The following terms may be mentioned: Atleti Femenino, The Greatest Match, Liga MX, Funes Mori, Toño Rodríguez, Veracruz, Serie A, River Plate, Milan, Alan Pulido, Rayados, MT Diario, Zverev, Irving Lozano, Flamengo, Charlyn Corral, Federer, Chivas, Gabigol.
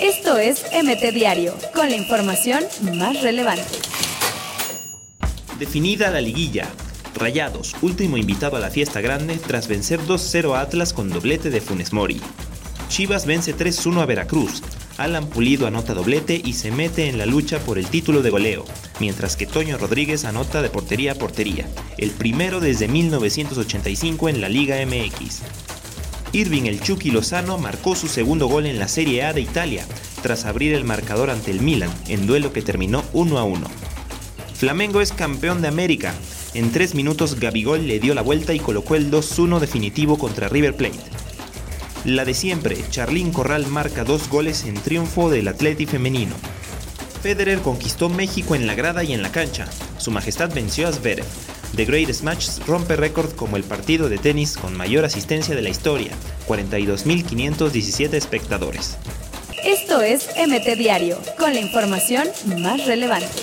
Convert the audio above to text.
Esto es MT Diario, con la información más relevante. Definida la liguilla. Rayados, último invitado a la fiesta grande tras vencer 2-0 a Atlas con doblete de Funes Mori. Chivas vence 3-1 a Veracruz. Alan Pulido anota doblete y se mete en la lucha por el título de goleo, mientras que Toño Rodríguez anota de portería a portería, el primero desde 1985 en la Liga MX. Irving "El Chucky" Lozano marcó su segundo gol en la Serie A de Italia, tras abrir el marcador ante el Milan, en duelo que terminó 1-1. Flamengo es campeón de América. En 3 minutos Gabigol le dio la vuelta y colocó el 2-1 definitivo contra River Plate. La de siempre, Charlyn Corral marca 2 goles en triunfo del Atleti Femenino. Federer conquistó México en la grada y en la cancha. Su Majestad venció a Zverev. The Greatest Match rompe récord como el partido de tenis con mayor asistencia de la historia, 42.517 espectadores. Esto es MT Diario, con la información más relevante.